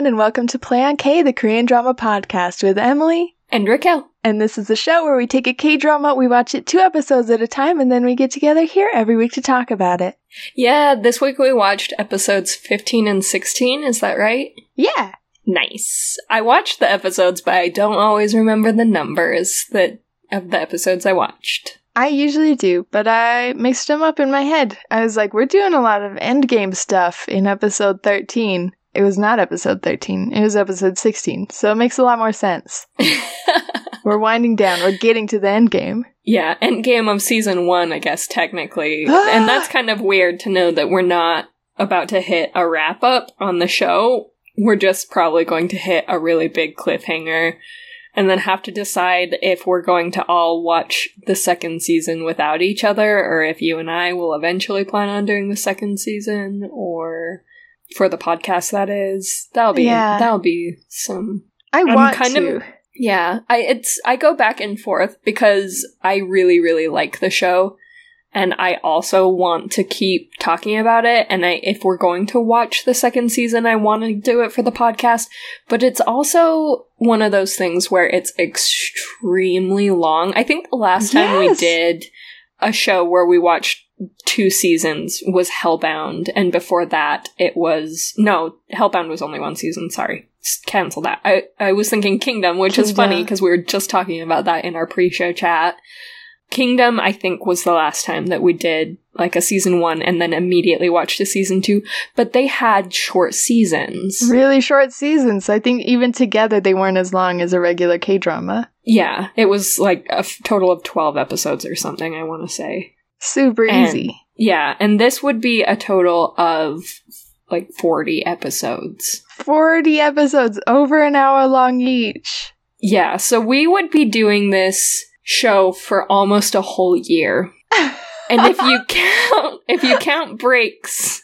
everyone, and welcome to Play on K, the Korean drama podcast with Emily and Raquel. And this is the show where we take a K-drama, we watch it 2 episodes at a time, and then we get together here every week to talk about it. Yeah, this week we watched episodes 15 and 16, is that right? Yeah. Nice. I watched the episodes, but I don't always remember the numbers of the episodes I watched. I usually do, but I mixed them up in my head. I was like, we're doing a lot of endgame stuff in episode 13. It was not episode 13. It was episode 16, so it makes a lot more sense. We're winding down. We're getting to the endgame. Yeah, endgame of season 1, I guess, technically. And that's kind of weird to know that we're not about to hit a wrap-up on the show. We're just probably going to hit a really big cliffhanger and then have to decide if we're going to all watch the second season without each other, or if you and I will eventually plan on doing the second season, or for the podcast, that is. That'll be some... I go back and forth because I really, really like the show, and I also want to keep talking about it, and if we're going to watch the second season, I want to do it for the podcast, but it's also one of those things where it's extremely long. I think the last time we did a show where we watched 2 seasons was Hellbound, and before that it was... No, Hellbound was only 1 season, sorry. Cancel that. I was thinking Kingdom, which is funny because we were just talking about that in our pre-show chat. Kingdom, I think, was the last time that we did like a season 1 and then immediately watched a season 2, but they had short seasons. Really short seasons. I think even together they weren't as long as a regular K-drama. Yeah, it was like a total of 12 episodes or something, I want to say. Super easy. Yeah, and this would be a total of like 40 episodes. 40 episodes, over an hour long each. Yeah, so we would be doing this show for almost a whole year. And if you count breaks,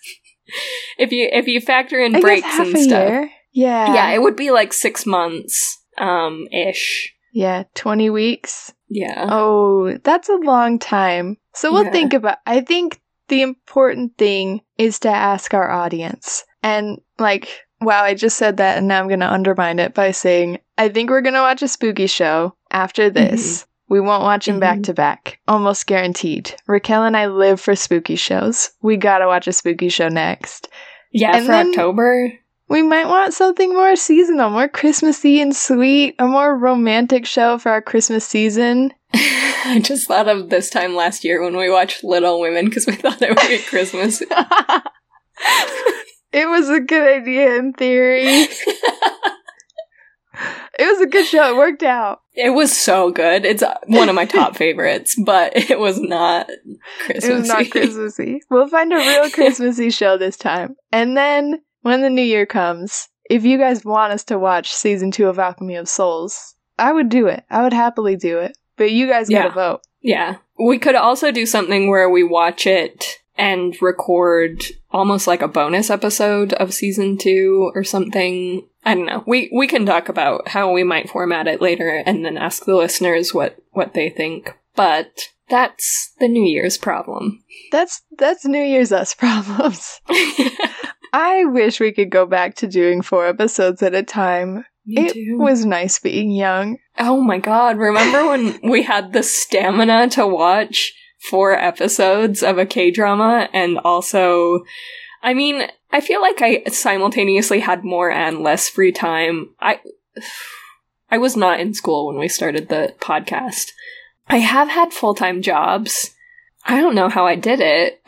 if you factor in breaks and stuff. Year. Yeah. Yeah, it would be like 6 months ish. Yeah, 20 weeks. Yeah. Oh, that's a long time. So we'll think about... I think the important thing is to ask our audience. And like, wow, I just said that and now I'm going to undermine it by saying, I think we're going to watch a spooky show after this. Mm-hmm. We won't watch them back to back. Almost guaranteed. Raquel and I live for spooky shows. We got to watch a spooky show next. Yeah, and for October. We might want something more seasonal, more Christmassy and sweet, a more romantic show for our Christmas season. I just thought of this time last year when we watched Little Women because we thought it would be Christmas. It was a good idea in theory. It was a good show. It worked out. It was so good. It's one of my top favorites, but it was not Christmassy. It was not Christmassy. We'll find a real Christmassy show this time. And then when the new year comes, if you guys want us to watch season 2 of Alchemy of Souls, I would do it. I would happily do it. But you guys gotta vote. Yeah. We could also do something where we watch it and record almost like a bonus episode of season 2 or something. I don't know. We can talk about how we might format it later and then ask the listeners what they think. But that's the New Year's problem. That's New Year's us problems. I wish we could go back to doing 4 episodes at a time. It was nice being young. Oh my god, remember when we had the stamina to watch 4 episodes of a K-drama? And also, I mean, I feel like I simultaneously had more and less free time. I was not in school when we started the podcast. I have had full-time jobs. I don't know how I did it.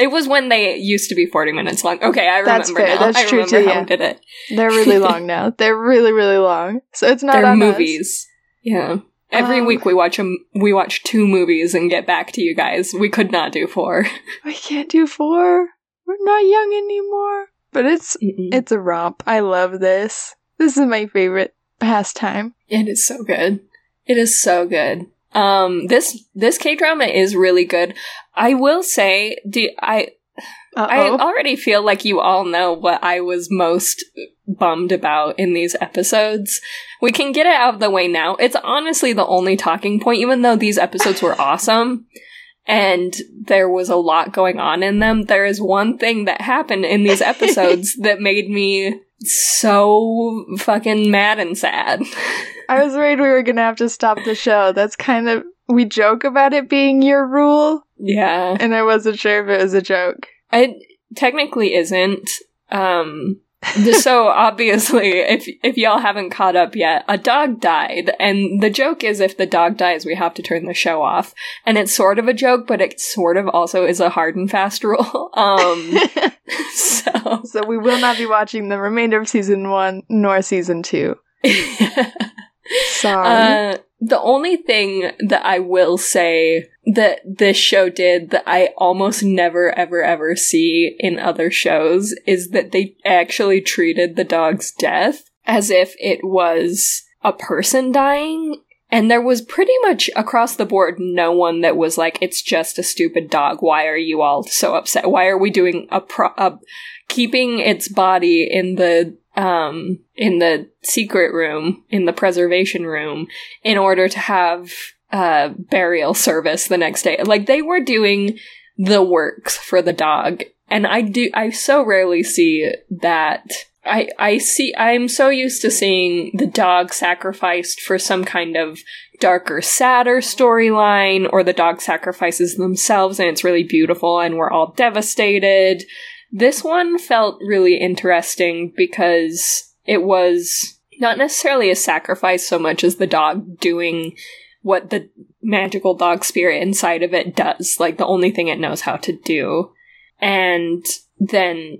It was when they used to be 40 minutes long. Okay, I remember now. That's fair. That's true, too. I remember how we did it. They're really long now. They're really, really long. So it's not on us. They're movies. Yeah. Every week we watch 2 movies and get back to you guys. We could not do 4. We can't do 4. We're not young anymore. But it's a romp. I love this. This is my favorite pastime. It is so good. It is so good. This K-drama is really good. I will say, I already feel like you all know what I was most bummed about in these episodes. We can get it out of the way now. It's honestly the only talking point, even though these episodes were awesome and there was a lot going on in them. There is one thing that happened in these episodes that made me so fucking mad and sad. I was worried we were gonna have to stop the show. That's kind of, we joke about it being your rule. Yeah. And I wasn't sure if it was a joke. It technically isn't. So obviously, if y'all haven't caught up yet, a dog died, and the joke is if the dog dies, we have to turn the show off. And it's sort of a joke, but it sort of also is a hard and fast rule. So we will not be watching the remainder of season 1 nor season 2. Sorry. The only thing that I will say that this show did that I almost never, ever, ever see in other shows is that they actually treated the dog's death as if it was a person dying. And there was pretty much across the board no one that was like, it's just a stupid dog. Why are you all so upset? Why are we doing keeping its body in the secret room, in the preservation room, in order to have burial service the next day? Like, they were doing the works for the dog. And I so rarely see that. I'm so used to seeing the dog sacrificed for some kind of darker, sadder storyline, or the dog sacrifices themselves and it's really beautiful and we're all devastated. This one felt really interesting because it was not necessarily a sacrifice so much as the dog doing what the magical dog spirit inside of it does, like the only thing it knows how to do. And then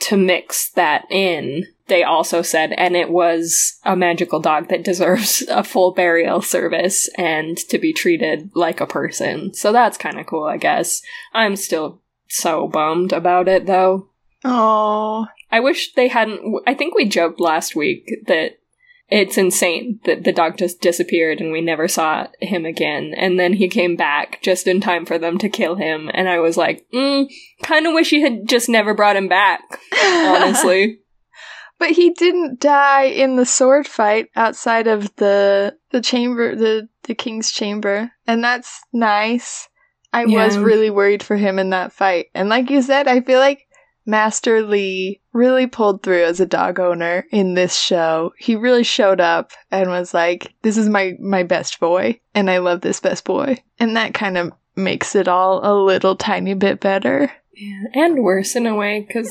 to mix that in, they also said, and it was a magical dog that deserves a full burial service and to be treated like a person. So that's kind of cool, I guess. I'm still so bummed about it, though. Oh, I wish they hadn't. I think we joked last week that it's insane that the dog just disappeared and we never saw him again. And then he came back just in time for them to kill him. And I was like, kind of wish he had just never brought him back, honestly. But he didn't die in the sword fight outside of the chamber, the king's chamber. And that's nice. I was really worried for him in that fight. And like you said, I feel like Master Lee really pulled through as a dog owner in this show. He really showed up and was like, this is my best boy, and I love this best boy. And that kind of makes it all a little tiny bit better. Yeah, and worse in a way, because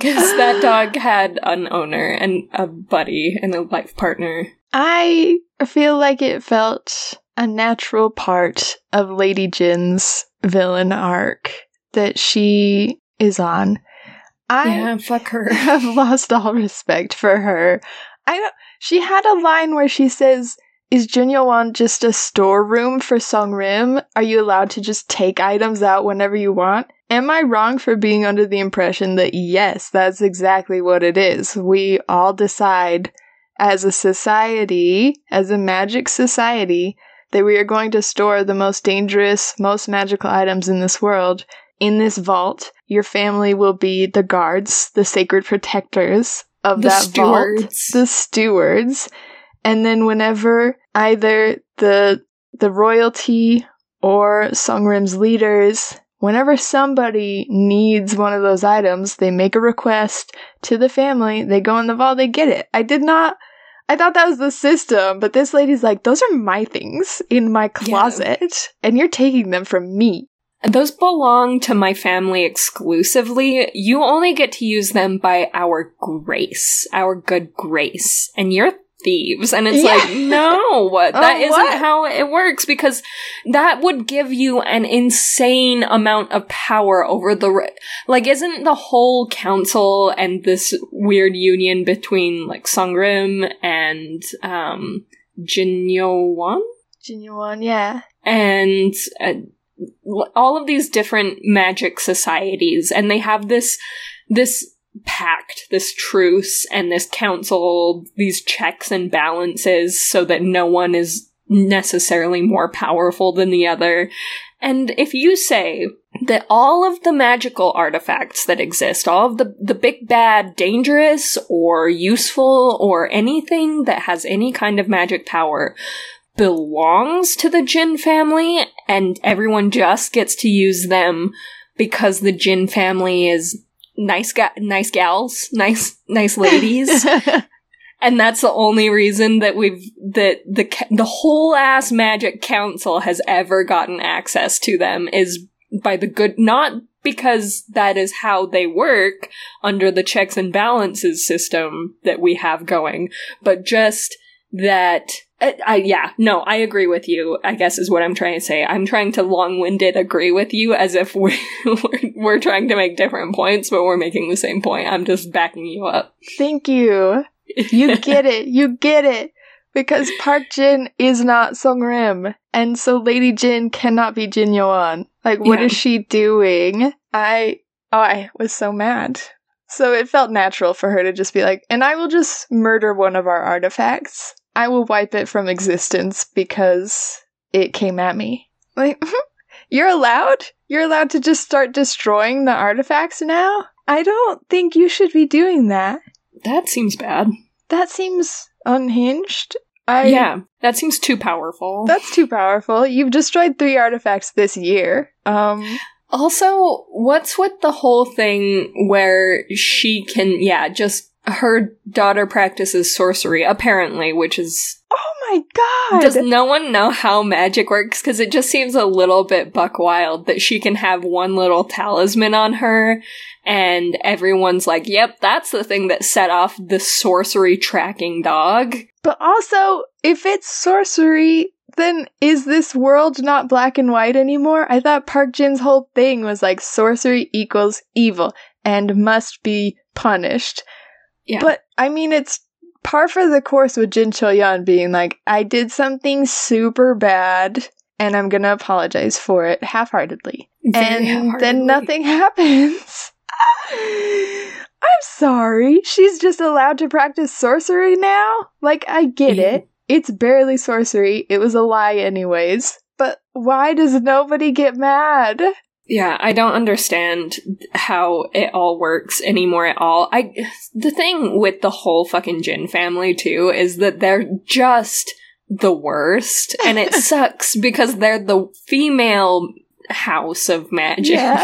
that dog had an owner and a buddy and a life partner. I feel like it felt a natural part of Lady Jin's villain arc that she is on. Fuck her. I've lost all respect for her. She had a line where she says, "Is Junyowan just a storeroom for Songrim? Are you allowed to just take items out whenever you want?" Am I wrong for being under the impression that yes, that's exactly what it is? We all decide as a society, as a magic society, that we are going to store the most dangerous, most magical items in this world in this vault. Your family will be the guards, the sacred protectors of that vault. The stewards. And then whenever either the royalty or Songrim's leaders, whenever somebody needs one of those items, they make a request to the family, they go in the vault, they get it. I thought that was the system, but this lady's like, those are my things in my closet, and you're taking them from me. Those belong to my family exclusively. You only get to use them by our grace, our good grace, and you're thieves. And it's like, no, that isn't how it works, because that would give you an insane amount of power over the isn't the whole council and this weird union between like Songrim and Jinyowan, and all of these different magic societies, and they have this pact, this truce, and this council, these checks and balances, so that no one is necessarily more powerful than the other. And if you say that all of the magical artifacts that exist, all of the big bad, dangerous or useful or anything that has any kind of magic power belongs to the Jin family, and everyone just gets to use them because the Jin family is nice ladies. And that's the only reason that the whole ass magic council has ever gotten access to them is by the good, not because that is how they work under the checks and balances system that we have going, but just that, I agree with you, I guess is what I'm trying to say. I'm trying to long-winded agree with you as if we're trying to make different points, but we're making the same point. I'm just backing you up. Thank you. You get it. Because Park Jin is not Sung Rim. And so Lady Jin cannot be Jin Yoan. Like, what is she doing? I was so mad. So it felt natural for her to just be like, and I will just murder one of our artifacts. I will wipe it from existence because it came at me. Like, you're allowed? You're allowed to just start destroying the artifacts now? I don't think you should be doing that. That seems bad. That seems unhinged. That seems too powerful. That's too powerful. You've destroyed 3 artifacts this year. Also, what's with the whole thing where she can, just her daughter practices sorcery, apparently, which is... Oh my god! Does no one know how magic works? Because it just seems a little bit buck wild that she can have one little talisman on her, and everyone's like, yep, that's the thing that set off the sorcery tracking dog. But also, if it's sorcery, then is this world not black and white anymore? I thought Park Jin's whole thing was like, sorcery equals evil and must be punished. Yeah. But, I mean, it's par for the course with Jin Choyan being like, I did something super bad, and I'm gonna apologize for it half-heartedly. Then nothing happens. I'm sorry. She's just allowed to practice sorcery now? Like, I get it. It's barely sorcery. It was a lie anyways. But why does nobody get mad? Yeah, I don't understand how it all works anymore at all. The thing with the whole fucking Jin family, too, is that they're just the worst. And it sucks because they're the female house of magic. Yeah.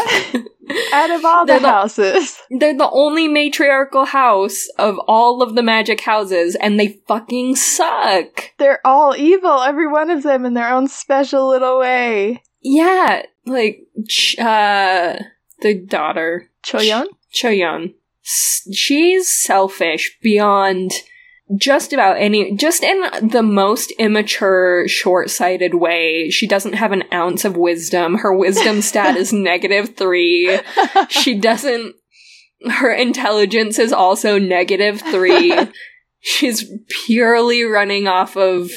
Out of all the houses. They're the only matriarchal house of all of the magic houses, and they fucking suck. They're all evil, every one of them, in their own special little way. Yeah, like, the daughter. Choyeon. She's selfish beyond just about just in the most immature, short-sighted way. She doesn't have an ounce of wisdom. Her wisdom stat is -3. Her intelligence is also -3. She's purely running off of...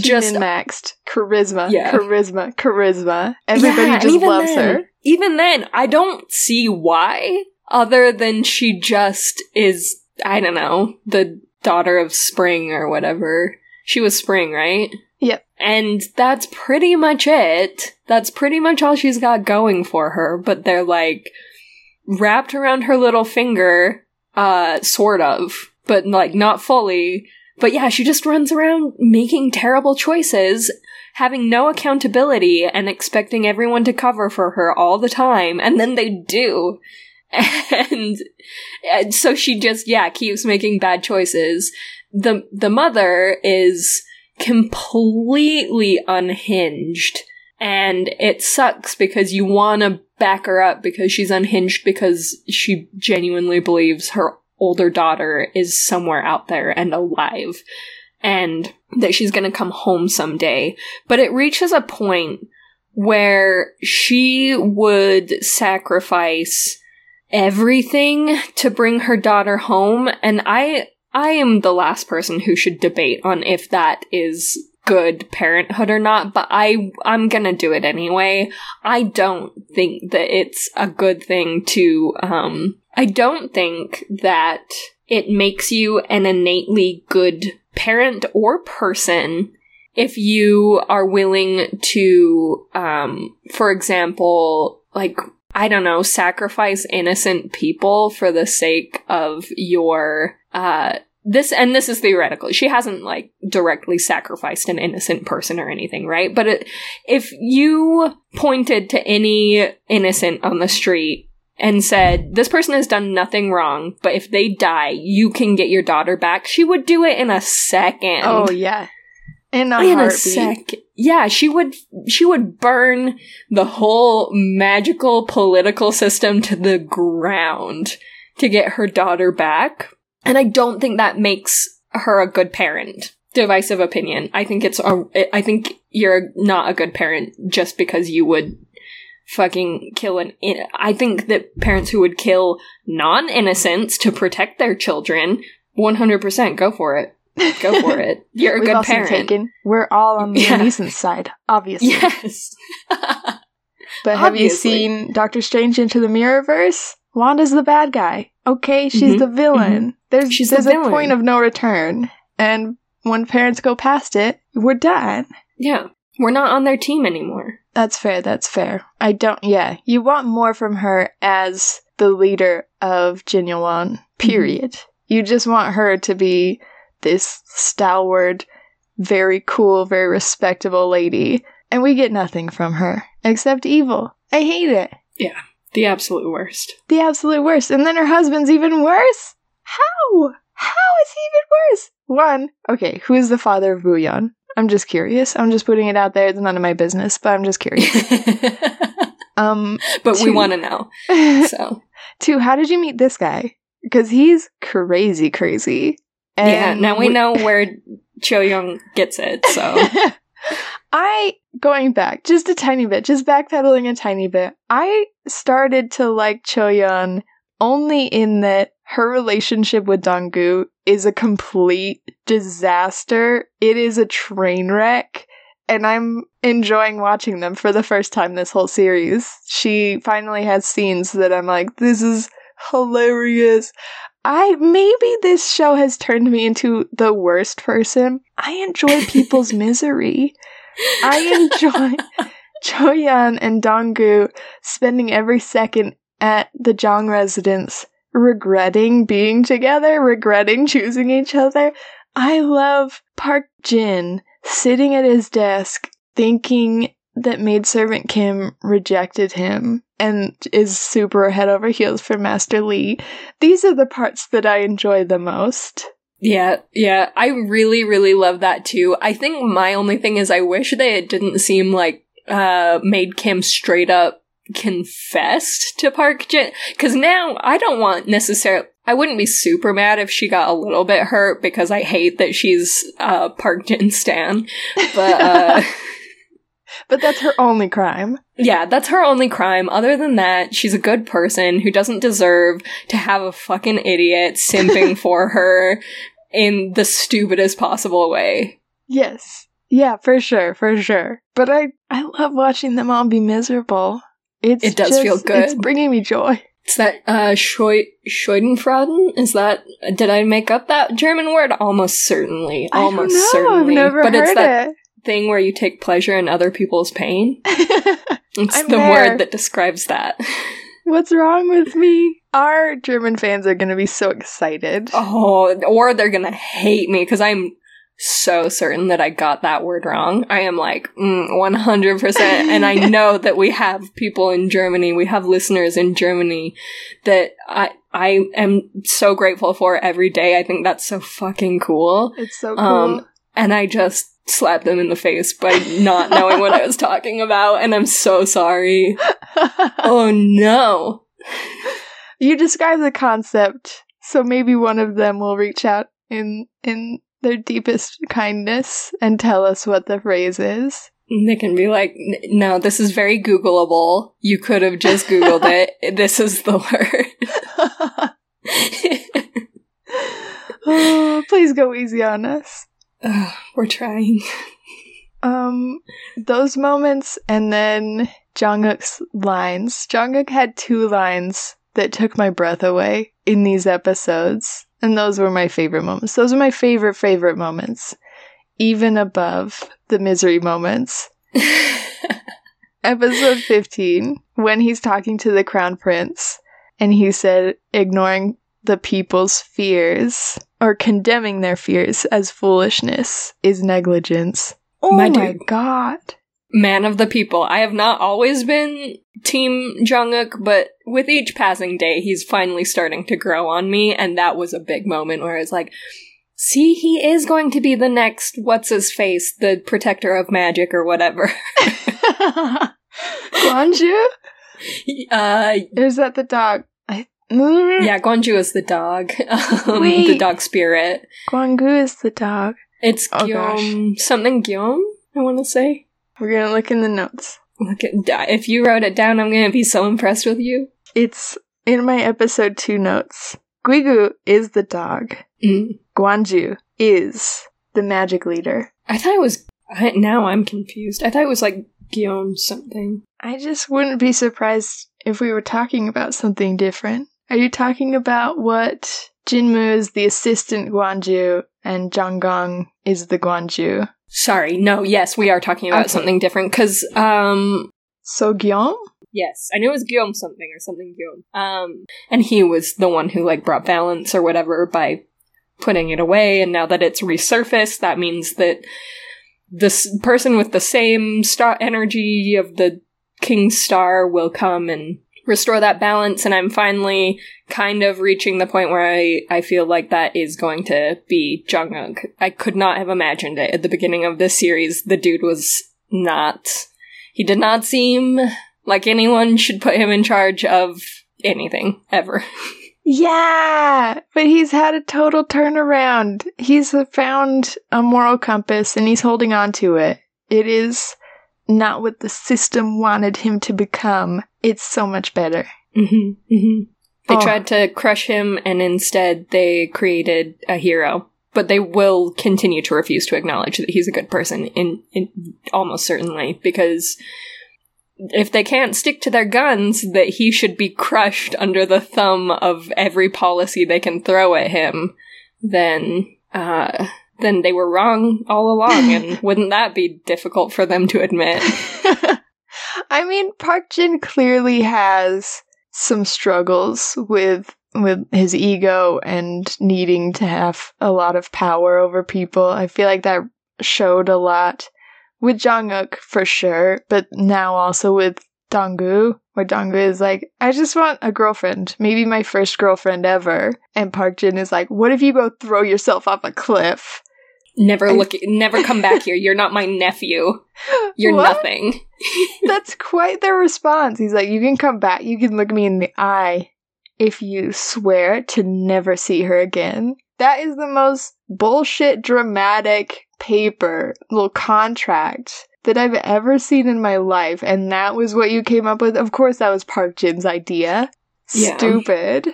Just maxed charisma, yeah. charisma. Everybody just loves her. Even then, I don't see why, other than she just is, I don't know, the daughter of Spring or whatever. She was Spring, right? Yep. And that's pretty much it. That's pretty much all she's got going for her. But they're like, wrapped around her little finger, sort of, but like not fully. But yeah, she just runs around making terrible choices, having no accountability, and expecting everyone to cover for her all the time, and then they do. And so she just, keeps making bad choices. The mother is completely unhinged, and it sucks because you want to back her up because she's unhinged because she genuinely believes her older daughter is somewhere out there and alive, and that she's gonna come home someday. But it reaches a point where she would sacrifice everything to bring her daughter home, and I am the last person who should debate on if that is good parenthood or not, but I'm gonna do it anyway. I don't think that it's a good thing to, I don't think that it makes you an innately good parent or person if you are willing to, for example, like, I don't know, sacrifice innocent people for the sake of your, this is theoretical. She hasn't, like, directly sacrificed an innocent person or anything, right? But if you pointed to any innocent on the street and said, this person has done nothing wrong, but if they die, you can get your daughter back, she would do it in a second. Oh, yeah. In a heartbeat. Yeah, she would burn the whole magical political system to the ground to get her daughter back. And I don't think that makes her a good parent. Divisive opinion. I think you're not a good parent just because you would fucking kill I think that parents who would kill non-innocents to protect their children, 100% go for it. Go for it. You're a good parent. We're all on the innocent side, obviously. Yes. But have you seen Doctor Strange into the Mirrorverse? Wanda's the bad guy. Okay, she's the villain. Mm-hmm. There's a point of no return. And when parents go past it, we're done. Yeah. We're not on their team anymore. That's fair. You want more from her as the leader of Jinyoan, period. Mm-hmm. You just want her to be this stalwart, very cool, very respectable lady. And we get nothing from her. Except evil. I hate it. Yeah. The absolute worst. And then her husband's even worse? How is he even worse? One, okay, who is the father of Booyan? I'm just curious. I'm just putting it out there. It's none of my business, but I'm just curious. But we want to know. So, two, how did you meet this guy? Because he's crazy, crazy. And yeah, now we know where Cho-young gets it, so. Going back, just a tiny bit, just backpedaling a tiny bit, I started to like Cho-young only in that her relationship with Dong-gu is a complete disaster. It is a train wreck, and I'm enjoying watching them for the first time this whole series. She finally has scenes that I'm like, this is hilarious. Maybe this show has turned me into the worst person. I enjoy people's misery. I enjoy Cho-young and Dong-gu spending every second at the Jong residence regretting being together, regretting choosing each other. I love Park Jin sitting at his desk thinking that maidservant Kim rejected him and is super head over heels for Master Lee. These are the parts that I enjoy the most. Yeah. I really, really love that too. I think my only thing is I wish that it didn't seem like Maid Kim straight up confessed to Park Jin. Because now I don't want necessarily... I wouldn't be super mad if she got a little bit hurt because I hate that she's Park Jin stan. But... But that's her only crime. Yeah, that's her only crime. Other than that, she's a good person who doesn't deserve to have a fucking idiot simping for her in the stupidest possible way. Yes. Yeah, for sure. But I love watching them all be miserable. It does feel good. It's bringing me joy. It's that Schadenfreude? Did I make up that German word? Almost certainly. I've never heard it. Thing where you take pleasure in other people's pain. It's the word that describes that. What's wrong with me? Our German fans are going to be so excited. Oh, or they're going to hate me because I'm so certain that I got that word wrong. I am like 100%. And I know that we have people in Germany, we have listeners in Germany that I am so grateful for every day. I think that's so fucking cool. It's so cool. And I just slap them in the face by not knowing what I was talking about, and I'm so sorry. Oh no. You describe the concept, so maybe one of them will reach out in their deepest kindness and tell us what the phrase is. And they can be like, no, this is very Googleable. You could have just Googled it. This is the word. Oh, please go easy on us. We're trying. Those moments, and then Jungkook's lines. Jungkook had two lines that took my breath away in these episodes, and those were my favorite moments. Those are my favorite moments, even above the misery moments. Episode 15, when he's talking to the Crown Prince, and he said, ignoring the people's fears or condemning their fears as foolishness is negligence. Oh my god. man of the people. I have not always been Team Jungkook, but with each passing day, he's finally starting to grow on me, and that was a big moment where I was like, see, he is going to be the next what's-his-face, the protector of magic or whatever. Gwonju? Is that the dog? Yeah, Gwonju is the dog. The dog spirit. Gwonju is the dog. It's Gyom. Something Gyom, I want to say. We're going to look in the notes. If you wrote it down, I'm going to be so impressed with you. It's in my episode 2 notes. Guigu is the dog. Mm. Gwonju is the magic leader. I thought it was... Now I'm confused. I thought it was like Guillaume something. I just wouldn't be surprised if we were talking about something different. Are you talking about what Jinmu is the assistant Gwonju and Janggong is the Gwonju? Sorry, no, yes, we are talking about something different, because, So Guillaume? Yes, I knew it was Guillaume something, or something Guillaume. And he was the one who, like, brought balance or whatever by putting it away, and now that it's resurfaced, that means that this person with the same star energy of the King's Star will come and restore that balance, and I'm finally kind of reaching the point where I feel like that is going to be Jungkook. I could not have imagined it. At the beginning of this series, the dude was not... He did not seem like anyone should put him in charge of anything, ever. Yeah! But he's had a total turnaround. He's found a moral compass, and he's holding on to it. It is not what the system wanted him to become. It's so much better. Mm-hmm, mm-hmm. They tried to crush him, and instead they created a hero. But they will continue to refuse to acknowledge that he's a good person, in almost certainly, because if they can't stick to their guns, that he should be crushed under the thumb of every policy they can throw at him, then they were wrong all along, and wouldn't that be difficult for them to admit? I mean, Park Jin clearly has some struggles with his ego and needing to have a lot of power over people. I feel like that showed a lot with Jungkook for sure, but now also with Donggu, where Donggu is like, I just want a girlfriend, maybe my first girlfriend ever. And Park Jin is like, what if you go throw yourself off a cliff? Never come back here. You're not my nephew. You're nothing. That's quite their response. He's like, you can come back. You can look me in the eye if you swear to never see her again. That is the most bullshit dramatic paper, little contract that I've ever seen in my life. And that was what you came up with? Of course that was Park Jin's idea. Yeah. Stupid.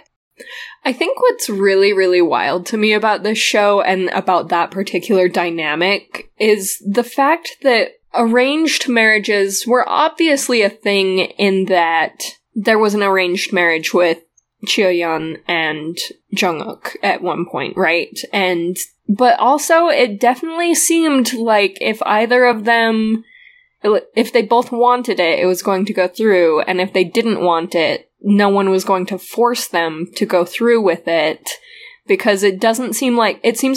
I think what's really, really wild to me about this show and about that particular dynamic is the fact that arranged marriages were obviously a thing in that there was an arranged marriage with Cheoyeon and Jungkook at one point, right? But also it definitely seemed like if either of them, if they both wanted it, it was going to go through, and if they didn't want it, no one was going to force them to go through with it, because it seems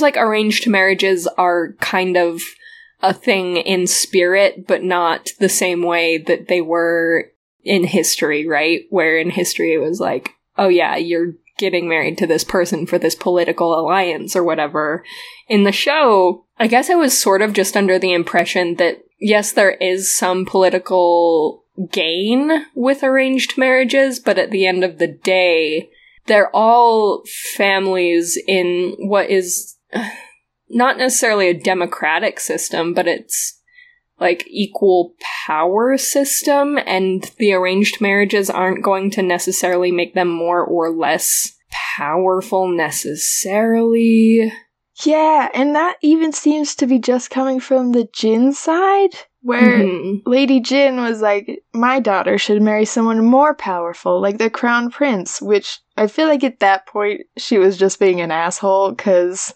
like arranged marriages are kind of a thing in spirit, but not the same way that they were in history, right? Where in history it was like, oh yeah, you're getting married to this person for this political alliance or whatever. In the show, I guess I was sort of just under the impression that, yes, there is some political gain with arranged marriages, but at the end of the day, they're all families in what is not necessarily a democratic system, but it's like equal power system, and the arranged marriages aren't going to necessarily make them more or less powerful necessarily. Yeah, and that even seems to be just coming from the Jin side, where mm-hmm. Lady Jin was like, my daughter should marry someone more powerful, like the crown prince, which I feel like at that point she was just being an asshole, because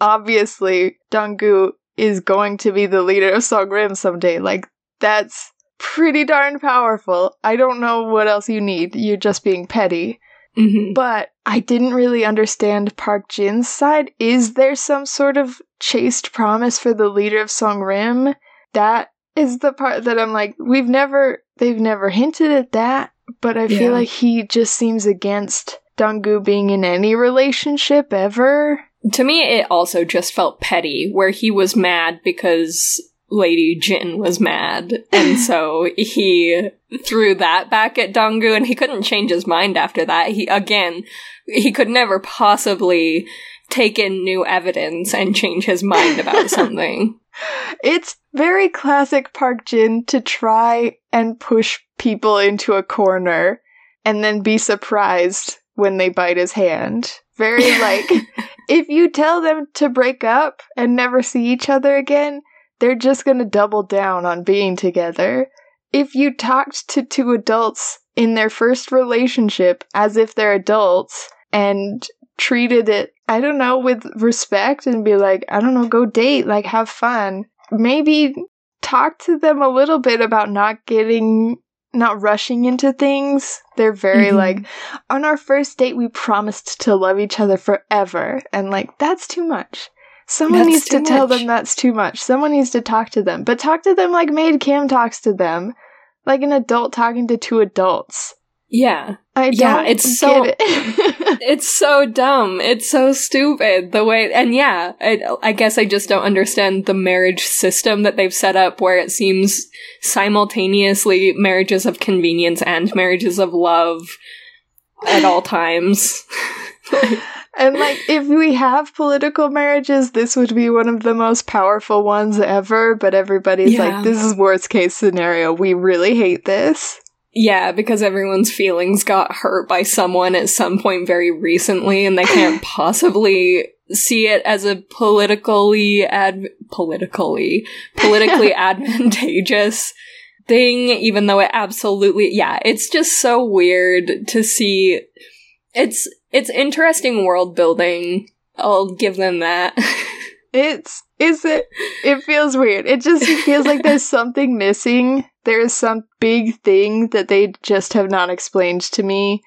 obviously Donggu is going to be the leader of Songrim someday. Like, that's pretty darn powerful. I don't know what else you need. You're just being petty. Mm-hmm. But I didn't really understand Park Jin's side. Is there some sort of chaste promise for the leader of Songrim? That is the part that I'm like, they've never hinted at that, but I feel like he just seems against Dangu being in any relationship ever. To me, it also just felt petty, where he was mad because Lady Jin was mad, and so he threw that back at Dangu, and he couldn't change his mind after that. He could never possibly take in new evidence and change his mind about something. It's very classic Park Jin to try and push people into a corner and then be surprised when they bite his hand. Very like, if you tell them to break up and never see each other again, they're just going to double down on being together. If you talked to two adults in their first relationship as if they're adults and treated it, I don't know, with respect and be like, I don't know, go date, like have fun. Maybe talk to them a little bit about not rushing into things. They're very like, on our first date, we promised to love each other forever. And like, that's too much. Someone needs to tell them that's too much. Someone needs to talk to them. But talk to them like Maid Kim talks to them. Like an adult talking to two adults. Yeah. I don't get it. It's so dumb. It's so stupid. The way... And yeah, I guess I just don't understand the marriage system that they've set up, where it seems simultaneously marriages of convenience and marriages of love at all times. And, like, if we have political marriages, this would be one of the most powerful ones ever, but everybody's like, this is worst case scenario. We really hate this. Yeah, because everyone's feelings got hurt by someone at some point very recently, and they can't possibly see it as a politically advantageous thing, even though it absolutely... Yeah, it's just so weird to see... It's interesting world building. I'll give them that. It feels weird. It just feels like there's something missing. There is some big thing that they just have not explained to me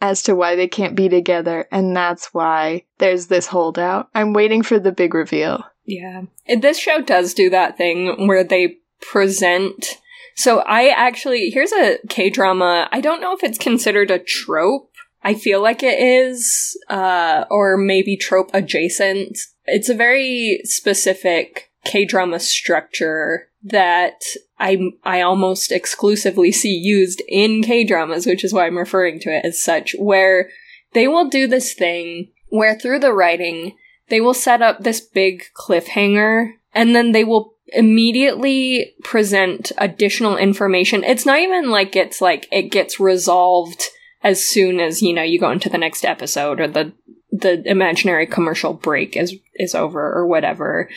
as to why they can't be together, and that's why there's this holdout. I'm waiting for the big reveal. Yeah. This show does do that thing where they present... So here's a K-drama. I don't know if it's considered a trope. I feel like it is, or maybe trope adjacent. It's a very specific K-drama structure that I almost exclusively see used in K-dramas, which is why I'm referring to it as such, where they will do this thing where through the writing, they will set up this big cliffhanger, and then they will immediately present additional information. It's not even like it gets resolved as soon as, you know, you go into the next episode, or the imaginary commercial break is over or whatever.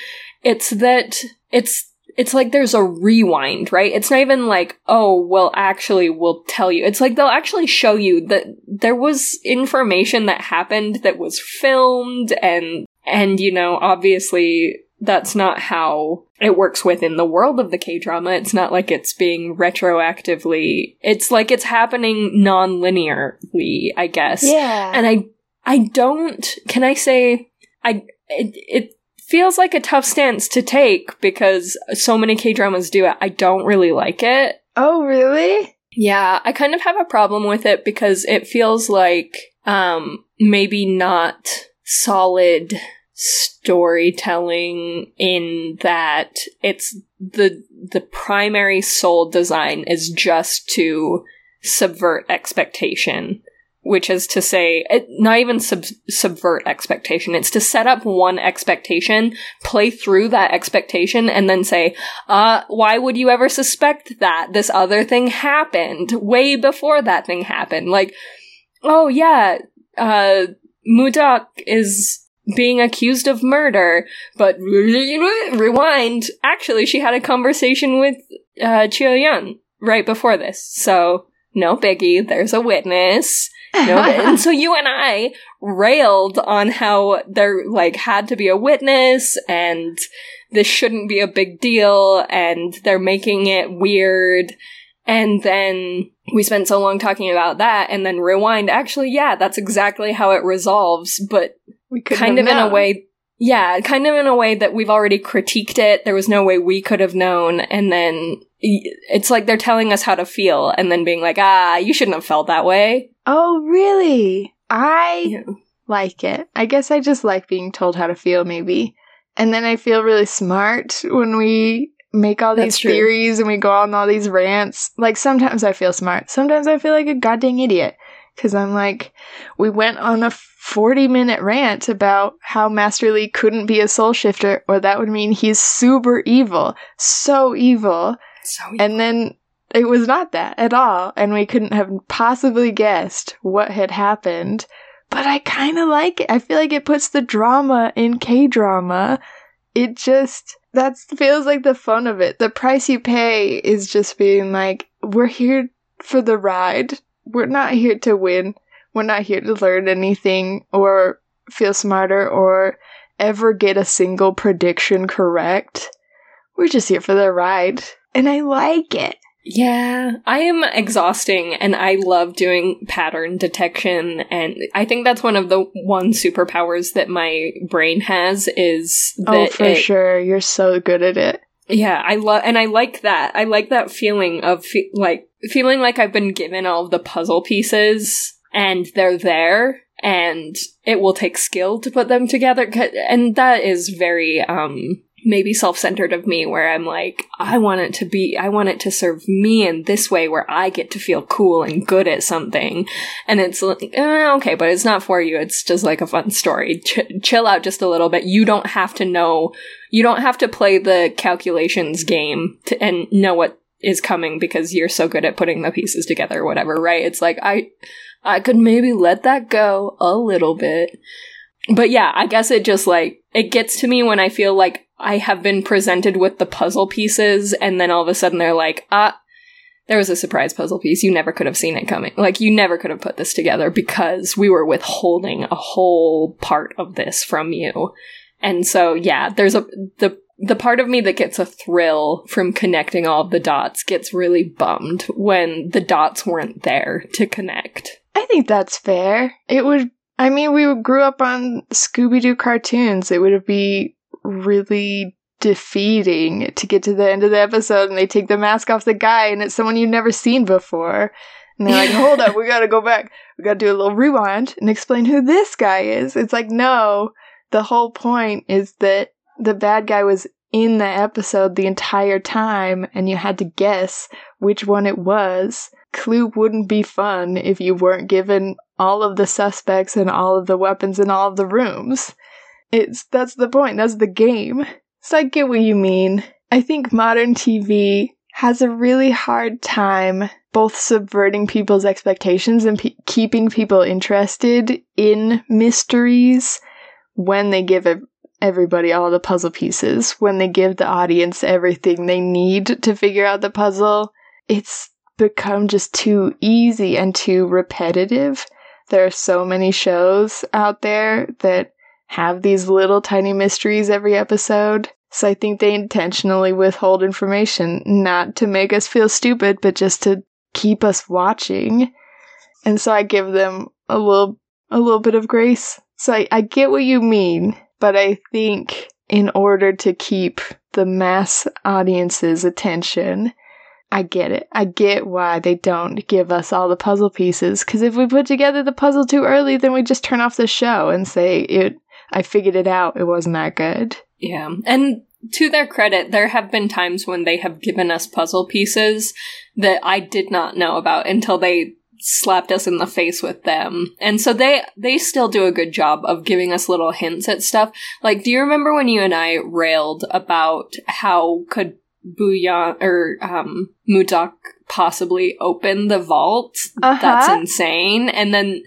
It's that it's like there's a rewind, right? It's not even like, oh, well, actually, we'll tell you. It's like they'll actually show you that there was information that happened that was filmed, and you know, obviously, that's not how it works within the world of the K-drama. It's not like it's being retroactively... It's like it's happening non-linearly, I guess. Yeah. And I don't... Can I say... It feels like a tough stance to take because so many K-dramas do it. I don't really like it. Oh, really? Yeah. I kind of have a problem with it because it feels like maybe not solid... storytelling, in that it's the primary sole design is just to subvert expectation, which is to say, not even subvert expectation. It's to set up one expectation, play through that expectation, and then say, why would you ever suspect that this other thing happened way before that thing happened? Like, oh yeah, Mudok is being accused of murder, but rewind. Actually, she had a conversation with Cheo-yeon right before this. So, no biggie, there's a witness. No, and so you and I railed on how there, like, had to be a witness, and this shouldn't be a big deal, and they're making it weird. And then we spent so long talking about that, and then rewind. Actually, yeah, that's exactly how it resolves, but... kind of known. In a way Yeah, kind of in a way that we've already critiqued it. There was no way we could have known. And then it's like they're telling us how to feel and then being like, ah, you shouldn't have felt that way. Oh, really? I like it. I guess I just like being told how to feel, maybe. And then I feel really smart when we make all these theories and we go on all these rants. Like, sometimes I feel smart. Sometimes I feel like a goddamn idiot. Because I'm like, we went on a 40-minute rant about how Master Lee couldn't be a soul shifter, or that would mean he's super evil. So evil. And then it was not that at all. And we couldn't have possibly guessed what had happened. But I kind of like it. I feel like it puts the drama in K-drama. It just... that feels like the fun of it. The price you pay is just being like, we're here for the ride. We're not here to win. We're not here to learn anything or feel smarter or ever get a single prediction correct. We're just here for the ride. And I like it. Yeah, I am exhausting, and I love doing pattern detection, and I think that's one of the one superpowers that my brain has is that sure. You're so good at it. Yeah, I like that. I like that feeling of feeling like I've been given all of the puzzle pieces, and they're there, and it will take skill to put them together, and that is very, maybe self-centered of me, where I'm like, I want it to serve me in this way where I get to feel cool and good at something. And it's like, okay, but it's not for you. It's just like a fun story. Chill out just a little bit. You don't have to know. You don't have to play the calculations game and know what is coming because you're so good at putting the pieces together or whatever, right? It's like, I could maybe let that go a little bit. But yeah, I guess it just like, it gets to me when I feel like I have been presented with the puzzle pieces, and then all of a sudden they're like, there was a surprise puzzle piece. You never could have seen it coming. Like, you never could have put this together because we were withholding a whole part of this from you. And so, yeah, there's the part of me that gets a thrill from connecting all of the dots gets really bummed when the dots weren't there to connect. I think that's fair. We grew up on Scooby-Doo cartoons. It would be really defeating to get to the end of the episode and they take the mask off the guy and it's someone you've never seen before. And they're like, hold up, we gotta go back. We gotta do a little rewind and explain who this guy is. It's like, no, the whole point is that the bad guy was in the episode the entire time and you had to guess which one it was. Clue wouldn't be fun if you weren't given all of the suspects and all of the weapons and all of the rooms. That's the point. That's the game. So I get what you mean. I think modern TV has a really hard time both subverting people's expectations and keeping people interested in mysteries when they give everybody all the puzzle pieces, when they give the audience everything they need to figure out the puzzle. It's become just too easy and too repetitive. There are so many shows out there that have these little tiny mysteries every episode. So I think they intentionally withhold information, not to make us feel stupid, but just to keep us watching. And so I give them a little bit of grace. So I get what you mean, but I think in order to keep the mass audience's attention, I get it. I get why they don't give us all the puzzle pieces, because if we put together the puzzle too early, then we just turn off the show and say I figured it out. It wasn't that good. Yeah. And to their credit, there have been times when they have given us puzzle pieces that I did not know about until they slapped us in the face with them. And so they still do a good job of giving us little hints at stuff. Like, do you remember when you and I railed about how could Booyan or Mudok possibly open the vault? Uh-huh. That's insane. And then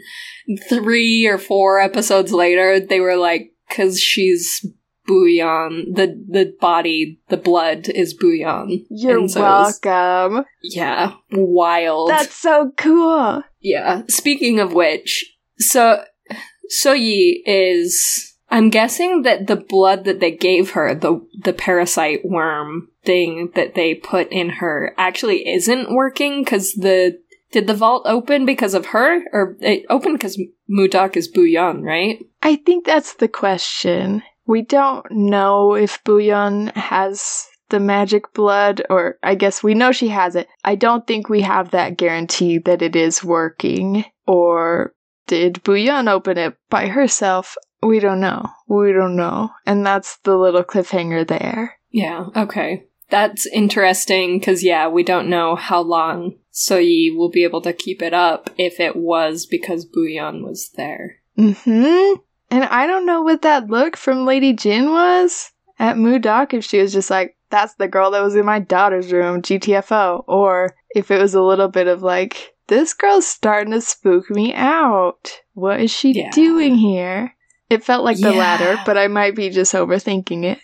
3 or 4 episodes later, they were like, because she's Booyan. The body, the blood is Booyan. You're so welcome. Yeah, wild. That's so cool. Yeah. Speaking of which, Soyi is... I'm guessing that the blood that they gave her, the parasite worm thing that they put in her, actually isn't working because did the vault open because of her? Or it opened because Mudok is Booyan, right? I think that's the question. We don't know if Booyeon has the magic blood, or I guess we know she has it. I don't think we have that guarantee that it is working. Or did Booyeon open it by herself? We don't know. We don't know. And that's the little cliffhanger there. Yeah, okay. That's interesting, because, yeah, we don't know how long Soyee will be able to keep it up if it was because Booyeon was there. Mm-hmm. And I don't know what that look from Lady Jin was at Mudok, if she was just like, that's the girl that was in my daughter's room, GTFO. Or if it was a little bit of like, this girl's starting to spook me out. What is she doing here? It felt like the latter, but I might be just overthinking it.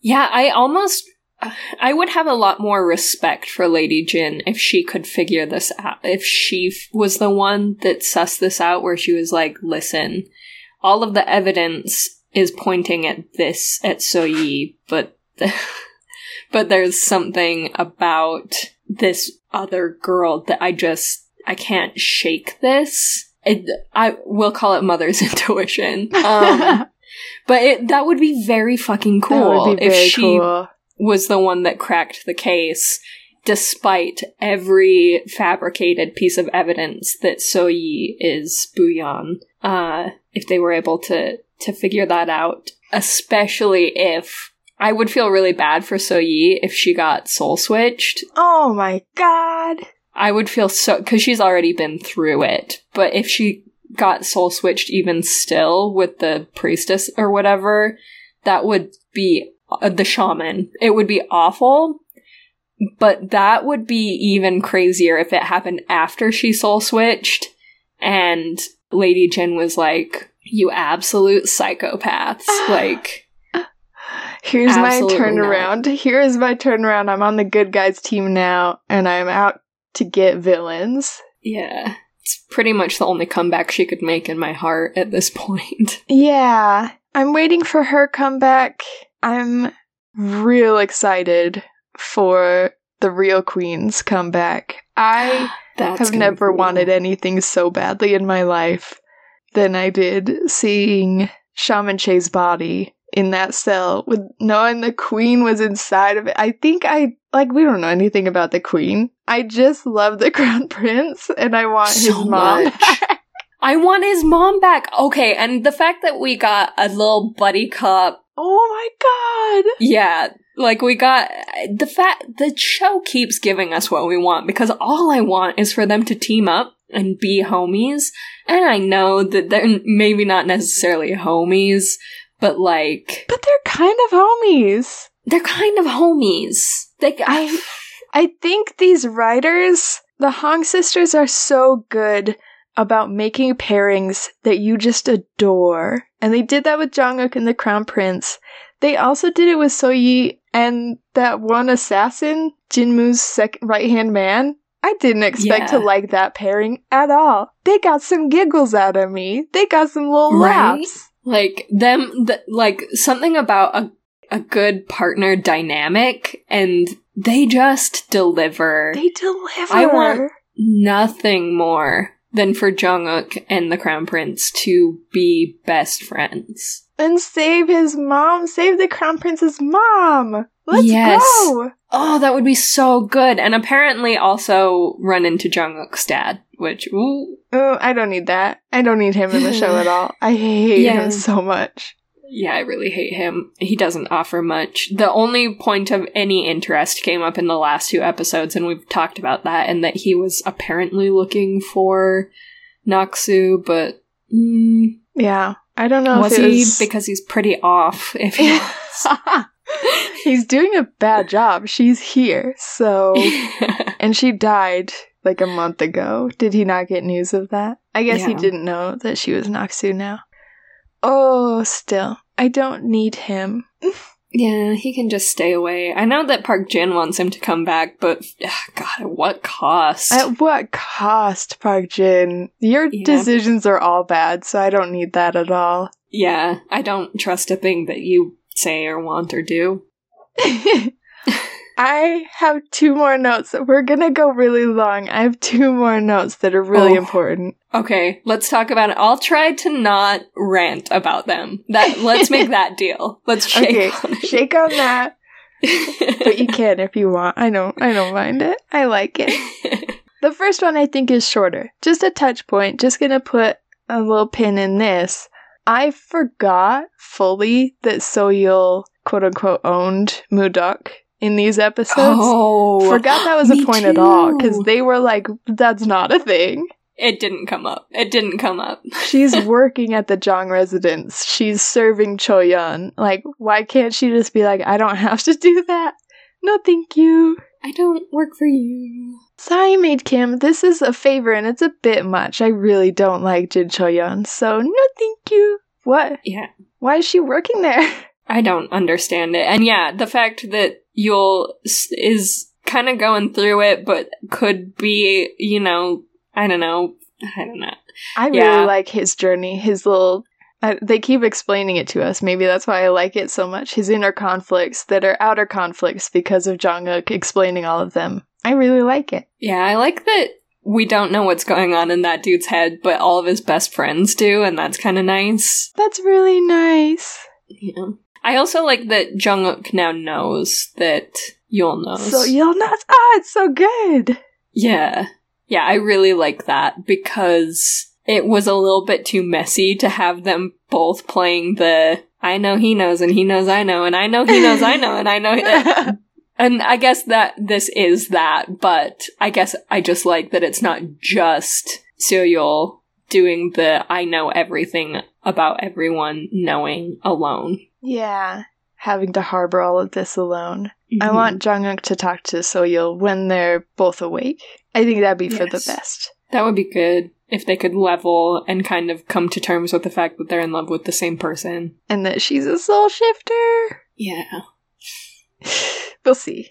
Yeah, I would have a lot more respect for Lady Jin if she could figure this out. If she was the one that sussed this out, where she was like, listen, all of the evidence is pointing at this, at Soyee, but there's something about this other girl that I can't shake this. I will call it mother's intuition. But that would be very fucking cool if she was the one that cracked the case, despite every fabricated piece of evidence that Soyee is Booyeon. If they were able to figure that out, especially if I would feel really bad for Soyee if she got soul switched. Oh my god! I would feel so, because she's already been through it, but if she got soul switched even still with the priestess or whatever, that would be the shaman. It would be awful, but that would be even crazier if it happened after she soul switched and Lady Jin was like, you absolute psychopaths. Like, here's my turnaround. Here's my turnaround. I'm on the good guys team now, and I'm out to get villains. Yeah. It's pretty much the only comeback she could make in my heart at this point. Yeah. I'm waiting for her comeback. I'm real excited for the real queen's comeback. I have never wanted anything so badly in my life than I did seeing Shaman Che's body in that cell, with knowing the queen was inside of it. I think we don't know anything about the queen. I just love the crown prince, and I want his mom back. I want his mom back. Okay, and the fact that we got a little buddy cop. Oh my god! Yeah, like we got the show keeps giving us what we want, because all I want is for them to team up and be homies. And I know that they're maybe not necessarily homies, but like... But they're kind of homies. Like, I think these writers, the Hong sisters, are so good about making pairings that you just adore. And they did that with Jungkook and the Crown Prince. They also did it with Soyee and that one assassin, Jinmu's right-hand man. I didn't expect to like that pairing at all. They got some giggles out of me. They got some little laughs. Like, something about a good partner dynamic, and they just deliver. I want nothing more than for Jungkook and the Crown Prince to be best friends. And save his mom. Save the Crown Prince's mom. Let's go. Oh, that would be so good. And apparently also run into Jungkook's dad, which, ooh. Oh, I don't need that. I don't need him in the show at all. I hate him so much. Yeah, I really hate him. He doesn't offer much. The only point of any interest came up in the last two episodes, and we've talked about that, and that he was apparently looking for Naksu, but... yeah, I don't know if he was... Because he's pretty off, if he was... He's doing a bad job. She's here, so... And she died, like, a month ago. Did he not get news of that? I guess he didn't know that she was Naksu now. Oh, still. I don't need him. Yeah, he can just stay away. I know that Park Jin wants him to come back, but... God, at what cost? At what cost, Park Jin? Your decisions are all bad, so I don't need that at all. Yeah, I don't trust a thing that you... say or want or do. I have two more notes. We're gonna go really long. I have two more notes that are really important. Okay, let's talk about it. I'll try to not rant about them. Let's make that deal. Let's shake on that. But you can if you want. I don't mind it. I like it. The first one I think is shorter. Just a touch point. Just gonna put a little pin in this. I forgot fully that Soyul quote-unquote owned Mudok in these episodes. Oh, forgot that was a point too. At all, because they were like, that's not a thing. It didn't come up. She's working at the Zhang residence. She's serving Choyun. Like, why can't she just be like, I don't have to do that? No, thank you. I don't work for you. Sorry, Maid Kim. This is a favor, and it's a bit much. I really don't like Jin Choyun, so no thank you. What? Yeah. Why is she working there? I don't understand it. And yeah, the fact that Yul is kind of going through it, but could be, you know, I don't know. I really like his journey, his little... they keep explaining it to us. Maybe that's why I like it so much. His inner conflicts that are outer conflicts because of Jungkook explaining all of them. I really like it. Yeah, I like that we don't know what's going on in that dude's head, but all of his best friends do, and that's kind of nice. That's really nice. Yeah. I also like that Jungkook now knows that Yul knows. So Yul knows. Ah, it's so good. Yeah. Yeah, I really like that because it was a little bit too messy to have them both playing the I know he knows and he knows I know and I know he knows I know and I know and I guess that this is that, but I guess I just like that it's not just Soyul doing the I know everything about everyone knowing alone. Yeah, having to harbor all of this alone. Mm-hmm. I want Jungkook to talk to Soyul when they're both awake. I think that'd be for the best. That would be good if they could level and kind of come to terms with the fact that they're in love with the same person. And that she's a soul shifter. Yeah. We'll see.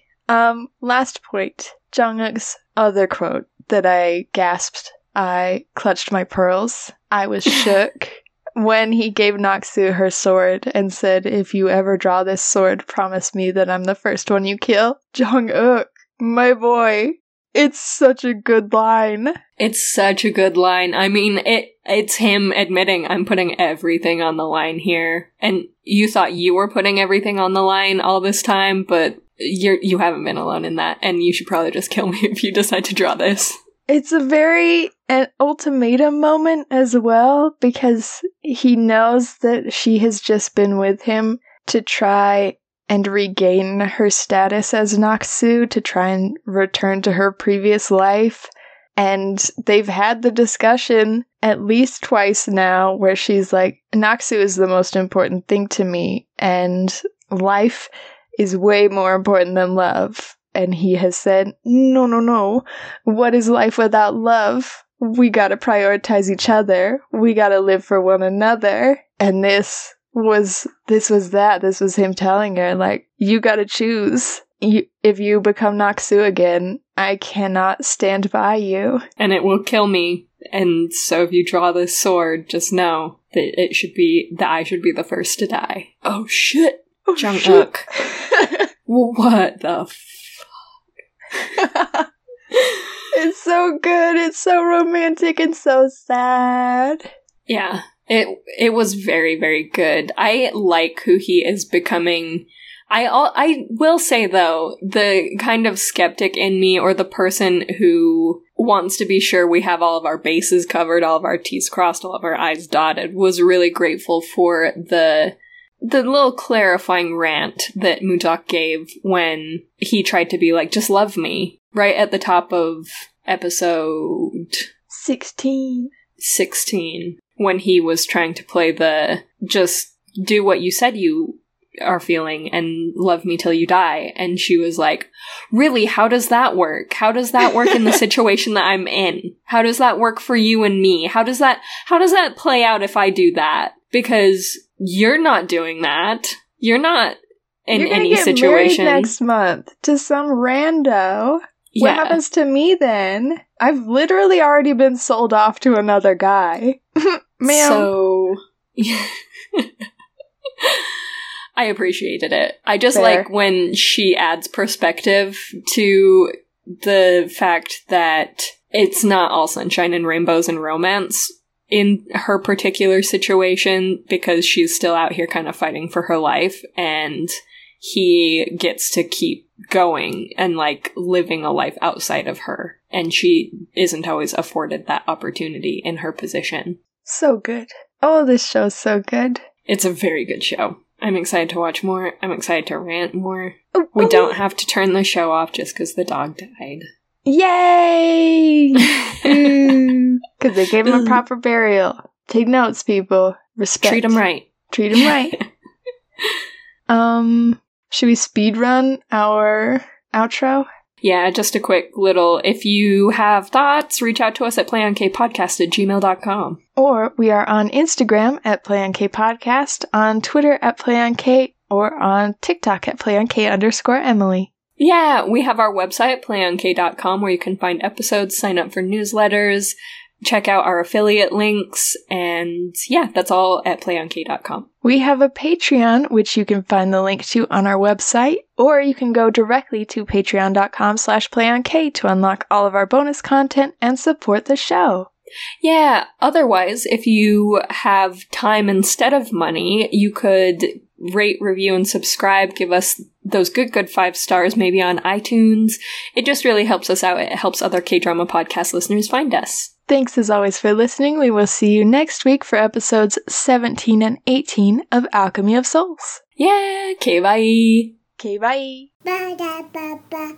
Last point. Jungkook's other quote that I gasped. I clutched my pearls. I was shook. When he gave Naksu her sword and said, if you ever draw this sword, promise me that I'm the first one you kill. Jungkook, my boy. It's such a good line. I mean, it's him admitting I'm putting everything on the line here. And you thought you were putting everything on the line all this time, but you haven't been alone in that. And you should probably just kill me if you decide to draw this. It's a very an ultimatum moment as well, because he knows that she has just been with him to try and regain her status as Naksu, to try and return to her previous life. And they've had the discussion at least twice now where she's like, Naksu is the most important thing to me, and life is way more important than love. And he has said, no. What is life without love? We gotta prioritize each other. We gotta live for one another. And this was him telling her, like, you gotta choose. If you become Naksu again, I cannot stand by you, and it will kill me. And so if you draw this sword, just know that I should be the first to die. Oh shit, Jungkook. What the fuck? It's so good. It's so romantic and so sad. Yeah. It was very, very good. I like who he is becoming. I will say, though, the kind of skeptic in me, or the person who wants to be sure we have all of our bases covered, all of our T's crossed, all of our I's dotted, was really grateful for the little clarifying rant that Mudok gave when he tried to be like, just love me, right at the top of episode... 16. When he was trying to play the just do what you said you are feeling and love me till you die. And she was like, really, how does that work? How does that work in the situation that I'm in? How does that work for you and me? How does that play out if I do that? Because you're not doing that. You're not in any situation. You're gonna get married next month to some rando. Yeah. What happens to me then? I've literally already been sold off to another guy. Ma'am. So... I appreciated it. I just like when she adds perspective to the fact that it's not all sunshine and rainbows and romance in her particular situation, because she's still out here kind of fighting for her life, and he gets to keep going and, like, living a life outside of her, and she isn't always afforded that opportunity in her position. So good. Oh, this show's so good. It's a very good show. I'm excited to watch more. I'm excited to rant more. Oh, we don't have to turn the show off just because the dog died. Yay! Because they gave him a proper burial. Take notes, people. Respect. Treat him right. Treat him right. Should we speed run our outro? Yeah, just a quick little, if you have thoughts, reach out to us at playonkpodcast@gmail.com. Or we are on Instagram at playonkpodcast, on Twitter at playonk, or on TikTok at playonk_emily. Yeah, we have our website, playonk.com, where you can find episodes, sign up for newsletters, check out our affiliate links, and yeah, that's all at playonk.com. We have a Patreon, which you can find the link to on our website, or you can go directly to patreon.com/playonk to unlock all of our bonus content and support the show. Yeah, otherwise, if you have time instead of money, you could rate, review, and subscribe. Give us those good 5 stars, maybe on iTunes. It just really helps us out. It helps other K-drama podcast listeners find us. Thanks as always for listening. We will see you next week for episodes 17 and 18 of Alchemy of Souls. Yeah, K-bye. K-bye. Bye-bye.